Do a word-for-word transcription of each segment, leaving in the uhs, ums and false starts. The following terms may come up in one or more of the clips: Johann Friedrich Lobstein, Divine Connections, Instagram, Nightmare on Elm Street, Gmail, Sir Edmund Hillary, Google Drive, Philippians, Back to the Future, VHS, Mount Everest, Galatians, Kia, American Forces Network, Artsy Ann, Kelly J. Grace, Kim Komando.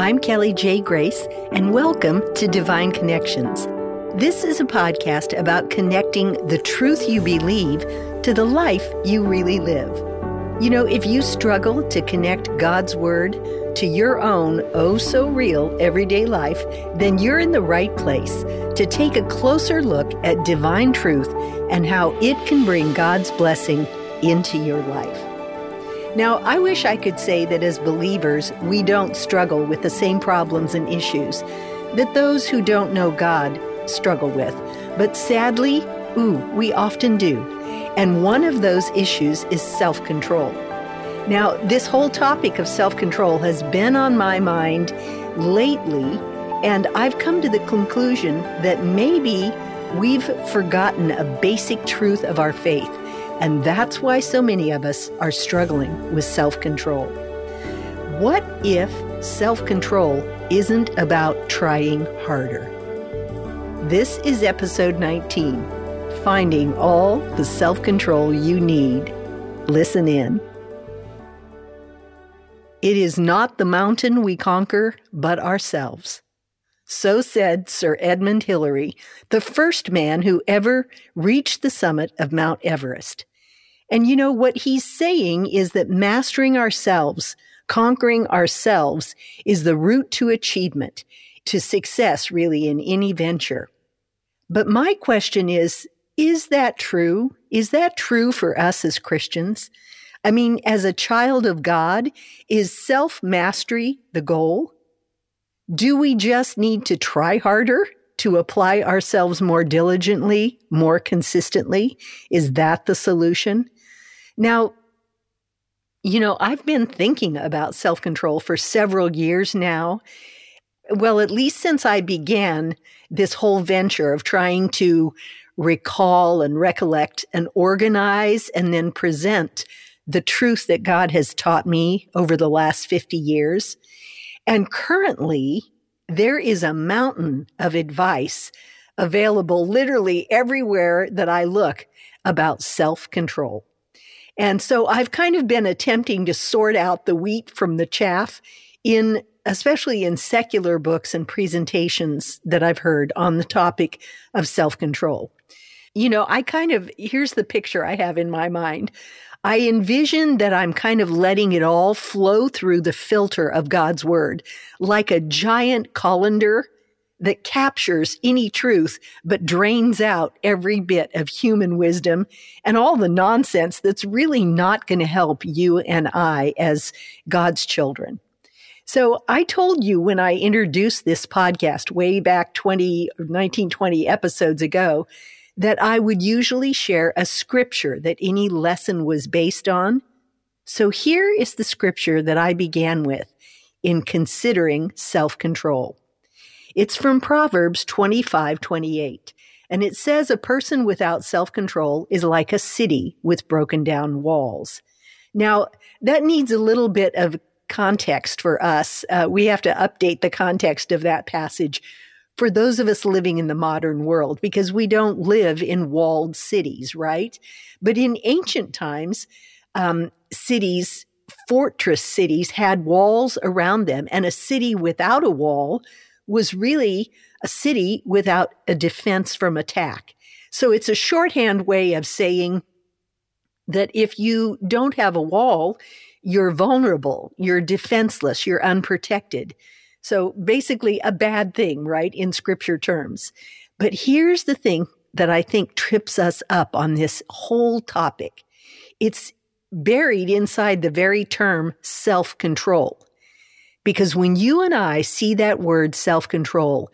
I'm Kelly J. Grace, and welcome to Divine Connections. This is a podcast about connecting the truth you believe to the life you really live. You know, if you struggle to connect God's Word to your own oh-so-real everyday life, then you're in the right place to take a closer look at divine truth and how it can bring God's blessing into your life. Now, I wish I could say that as believers, we don't struggle with the same problems and issues that those who don't know God struggle with. But sadly, ooh, we often do. And one of those issues is self-control. Now, this whole topic of self-control has been on my mind lately, and I've come to the conclusion that maybe we've forgotten a basic truth of our faith, and that's why so many of us are struggling with self-control. What if self-control isn't about trying harder? This is episode nineteen. Finding all the self-control you need. Listen in. It is not the mountain we conquer, but ourselves. So said Sir Edmund Hillary, the first man who ever reached the summit of Mount Everest. And you know, what he's saying is that mastering ourselves, conquering ourselves, is the route to achievement, to success, really, in any venture. But my question is, Is that true? Is that true for us as Christians? I mean, as a child of God, is self-mastery the goal? Do we just need to try harder, to apply ourselves more diligently, more consistently? Is that the solution? Now, you know, I've been thinking about self-control for several years now. Well, at least since I began this whole venture of trying to recall and recollect and organize and then present the truth that God has taught me over the last fifty years. And currently, there is a mountain of advice available literally everywhere that I look about self-control. And so I've kind of been attempting to sort out the wheat from the chaff, in especially in secular books and presentations that I've heard on the topic of self-control. You know, I kind of, here's the picture I have in my mind. I envision that I'm kind of letting it all flow through the filter of God's Word, like a giant colander that captures any truth but drains out every bit of human wisdom and all the nonsense that's really not going to help you and I as God's children. So I told you when I introduced this podcast way back twenty, nineteen, twenty episodes ago, that I would usually share a scripture that any lesson was based on. So here is the scripture that I began with in considering self-control. It's from Proverbs twenty-five twenty-eight, and it says, "A person without self-control is like a city with broken down walls." Now, that needs a little bit of context for us. Uh, we have to update the context of that passage for those of us living in the modern world, because we don't live in walled cities, right? But in ancient times, um, cities, fortress cities, had walls around them, and a city without a wall was really a city without a defense from attack. So it's a shorthand way of saying that if you don't have a wall, you're vulnerable, you're defenseless, you're unprotected. So basically a bad thing, right, in scripture terms. But here's the thing that I think trips us up on this whole topic. It's buried inside the very term self-control. Because when you and I see that word self-control,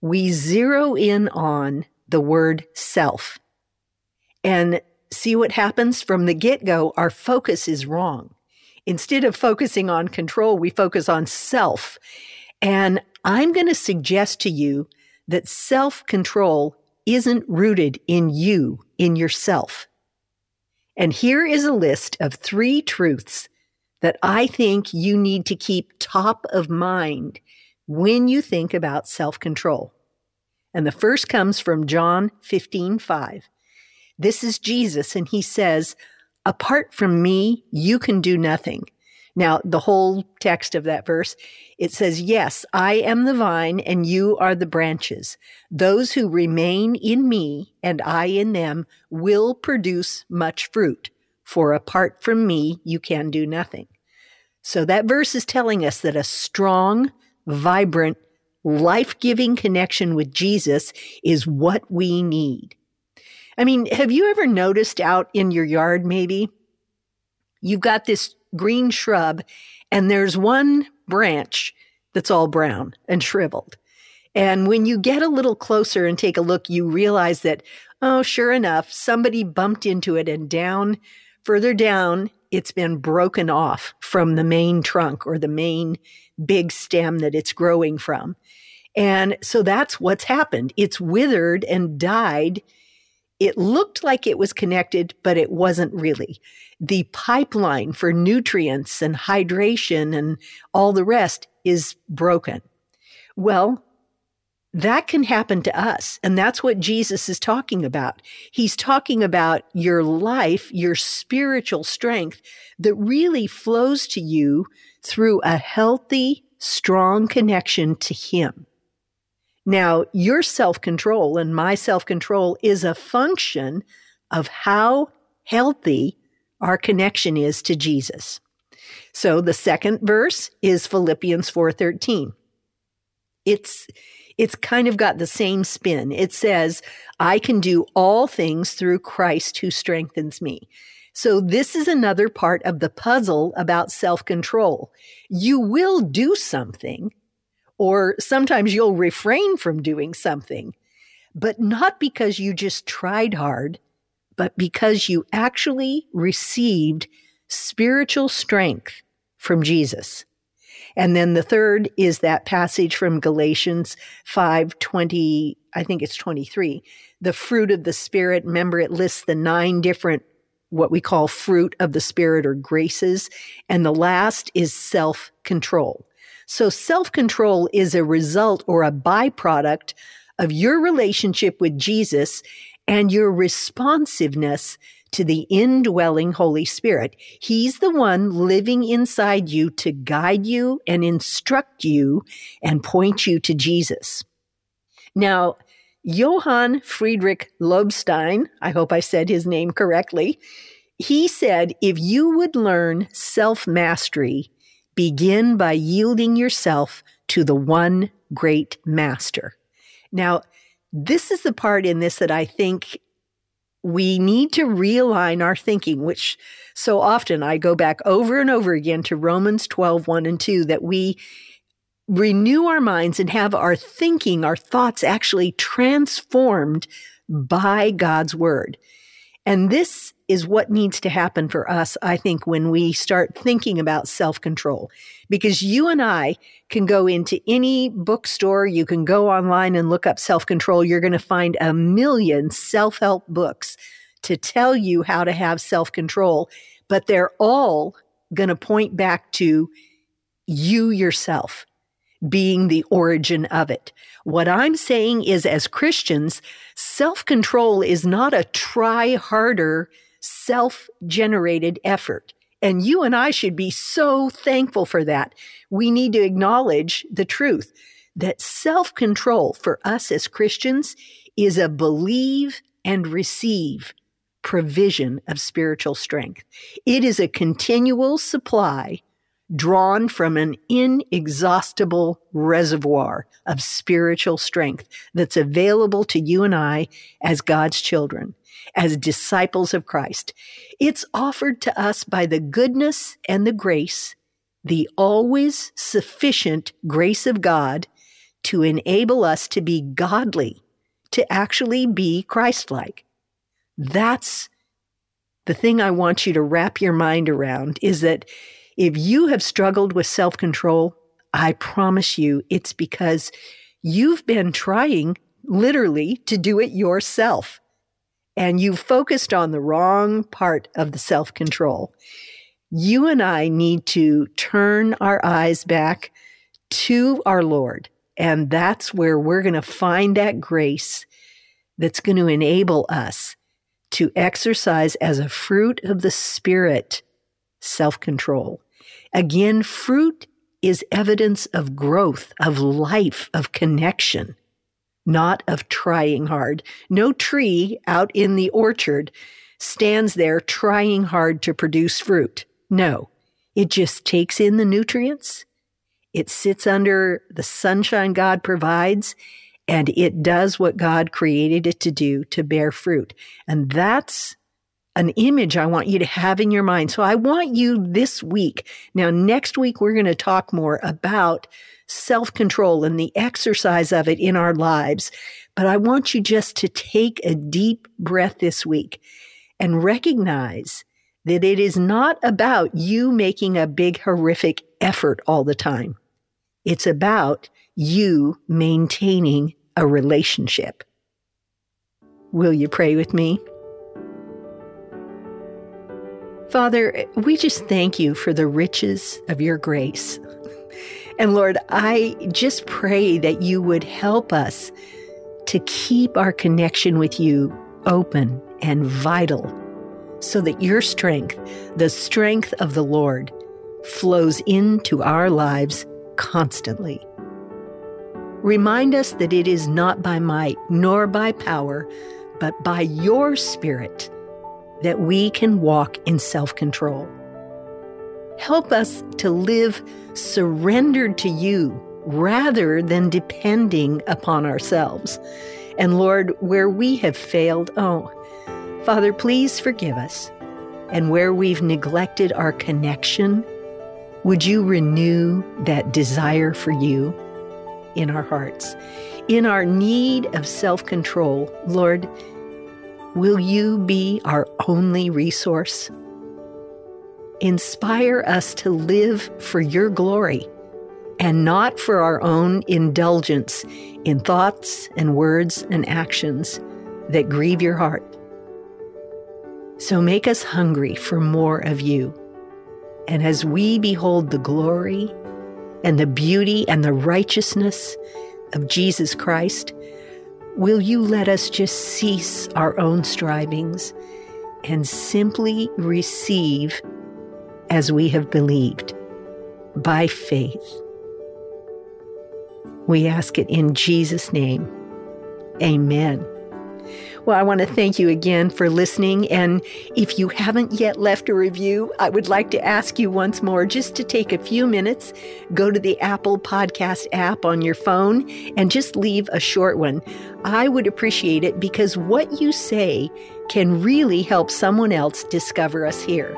we zero in on the word self. And see what happens from the get-go, our focus is wrong. Instead of focusing on control, we focus on self. And I'm going to suggest to you that self-control isn't rooted in you, in yourself. And here is a list of three truths that I think you need to keep top of mind when you think about self-control. And the first comes from John fifteen five. This is Jesus, and he says, "Apart from me, you can do nothing. Now, the whole text of that verse, it says, yes, I am the vine and you are the branches. Those who remain in me and I in them will produce much fruit, for apart from me, you can do nothing. So that verse is telling us that a strong, vibrant, life-giving connection with Jesus is what we need. I mean, have you ever noticed out in your yard, maybe? You've got this green shrub, and there's one branch that's all brown and shriveled. And when you get a little closer and take a look, you realize that, oh, sure enough, somebody bumped into it, and down, further down, it's been broken off from the main trunk or the main big stem that it's growing from. And so that's what's happened. It's withered and died. It looked like it was connected, but it wasn't really. The pipeline for nutrients and hydration and all the rest is broken. Well, that can happen to us, and that's what Jesus is talking about. He's talking about your life, your spiritual strength that really flows to you through a healthy, strong connection to Him. Now, your self-control and my self-control is a function of how healthy our connection is to Jesus. So the second verse is Philippians four thirteen. It's it's kind of got the same spin. It says, I can do all things through Christ who strengthens me. So this is another part of the puzzle about self-control. You will do something, or sometimes you'll refrain from doing something, but not because you just tried hard, but because you actually received spiritual strength from Jesus. And then the third is that passage from Galatians five twenty, I think it's twenty-three, the fruit of the Spirit. Remember, it lists the nine different, what we call fruit of the Spirit or graces. And the last is self-control. So self-control is a result or a byproduct of your relationship with Jesus and your responsiveness to the indwelling Holy Spirit. He's the one living inside you to guide you and instruct you and point you to Jesus. Now, Johann Friedrich Lobstein, I hope I said his name correctly, he said, if you would learn self-mastery, begin by yielding yourself to the one great master. Now, this is the part in this that I think we need to realign our thinking, which so often I go back over and over again to Romans twelve, one and two, that we renew our minds and have our thinking, our thoughts actually transformed by God's word. And this is what needs to happen for us, I think, when we start thinking about self-control. Because you and I can go into any bookstore, you can go online and look up self-control. You're going to find a million self-help books to tell you how to have self-control, but they're all going to point back to you yourself being the origin of it. What I'm saying is, as Christians, self-control is not a try harder, self-generated effort. And you and I should be so thankful for that. We need to acknowledge the truth that self-control for us as Christians is a believe and receive provision of spiritual strength. It is a continual supply drawn from an inexhaustible reservoir of spiritual strength that's available to you and I as God's children, as disciples of Christ. It's offered to us by the goodness and the grace, the always sufficient grace of God to enable us to be godly, to actually be Christ-like. That's the thing I want you to wrap your mind around, is that if you have struggled with self-control, I promise you it's because you've been trying literally to do it yourself, and you focused on the wrong part of the self-control. You and I need to turn our eyes back to our Lord, and that's where we're going to find that grace that's going to enable us to exercise as a fruit of the Spirit self-control. Again, fruit is evidence of growth, of life, of connection, not of trying hard. No tree out in the orchard stands there trying hard to produce fruit. No, it just takes in the nutrients. It sits under the sunshine God provides, and it does what God created it to do to bear fruit. And that's an image I want you to have in your mind. So I want you this week. Now, next week, we're going to talk more about self-control and the exercise of it in our lives. But I want you just to take a deep breath this week and recognize that it is not about you making a big, horrific effort all the time. It's about you maintaining a relationship. Will you pray with me? Father, we just thank you for the riches of your grace. And Lord, I just pray that you would help us to keep our connection with you open and vital, so that your strength, the strength of the Lord, flows into our lives constantly. Remind us that it is not by might nor by power, but by your Spirit that we can walk in self-control. Help us to live surrendered to you rather than depending upon ourselves. And Lord, where we have failed, oh, Father, please forgive us. And where we've neglected our connection, would you renew that desire for you in our hearts? In our need of self-control, Lord, will you be our only resource? Inspire us to live for your glory and not for our own indulgence in thoughts and words and actions that grieve your heart. So make us hungry for more of you. And as we behold the glory and the beauty and the righteousness of Jesus Christ, will you let us just cease our own strivings and simply receive as we have believed by faith? We ask it in Jesus' name. Amen. Well, I want to thank you again for listening. And if you haven't yet left a review, I would like to ask you once more just to take a few minutes, go to the Apple Podcast app on your phone, and just leave a short one. I would appreciate it because what you say can really help someone else discover us here.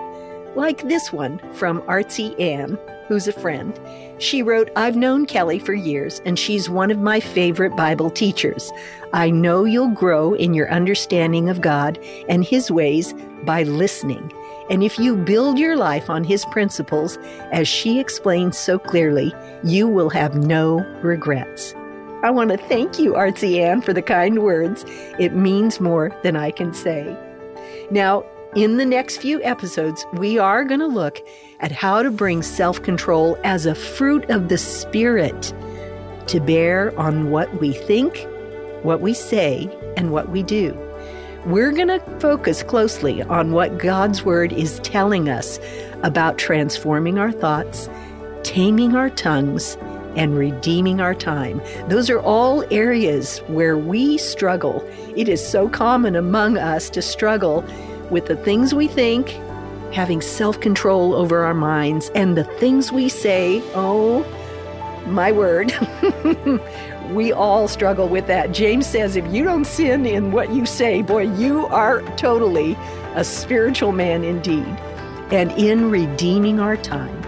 Like this one from Artsy Ann, who's a friend. She wrote, "I've known Kelly for years, and she's one of my favorite Bible teachers. I know you'll grow in your understanding of God and His ways by listening. And if you build your life on His principles, as she explains so clearly, you will have no regrets." I want to thank you, Artsy Ann, for the kind words. It means more than I can say. Now, in the next few episodes, we are going to look at how to bring self-control as a fruit of the Spirit to bear on what we think, what we say, and what we do. We're going to focus closely on what God's Word is telling us about transforming our thoughts, taming our tongues, and redeeming our time. Those are all areas where we struggle. It is so common among us to struggle with the things we think, having self-control over our minds, and the things we say. Oh, my word. We all struggle with that. James says, if you don't sin in what you say, boy, you are totally a spiritual man indeed. And in redeeming our time.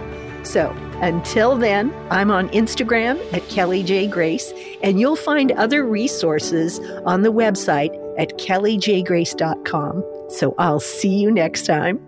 So until then, I'm on Instagram at Kelly J. Grace, and you'll find other resources on the website at kelly j grace dot com. So I'll see you next time.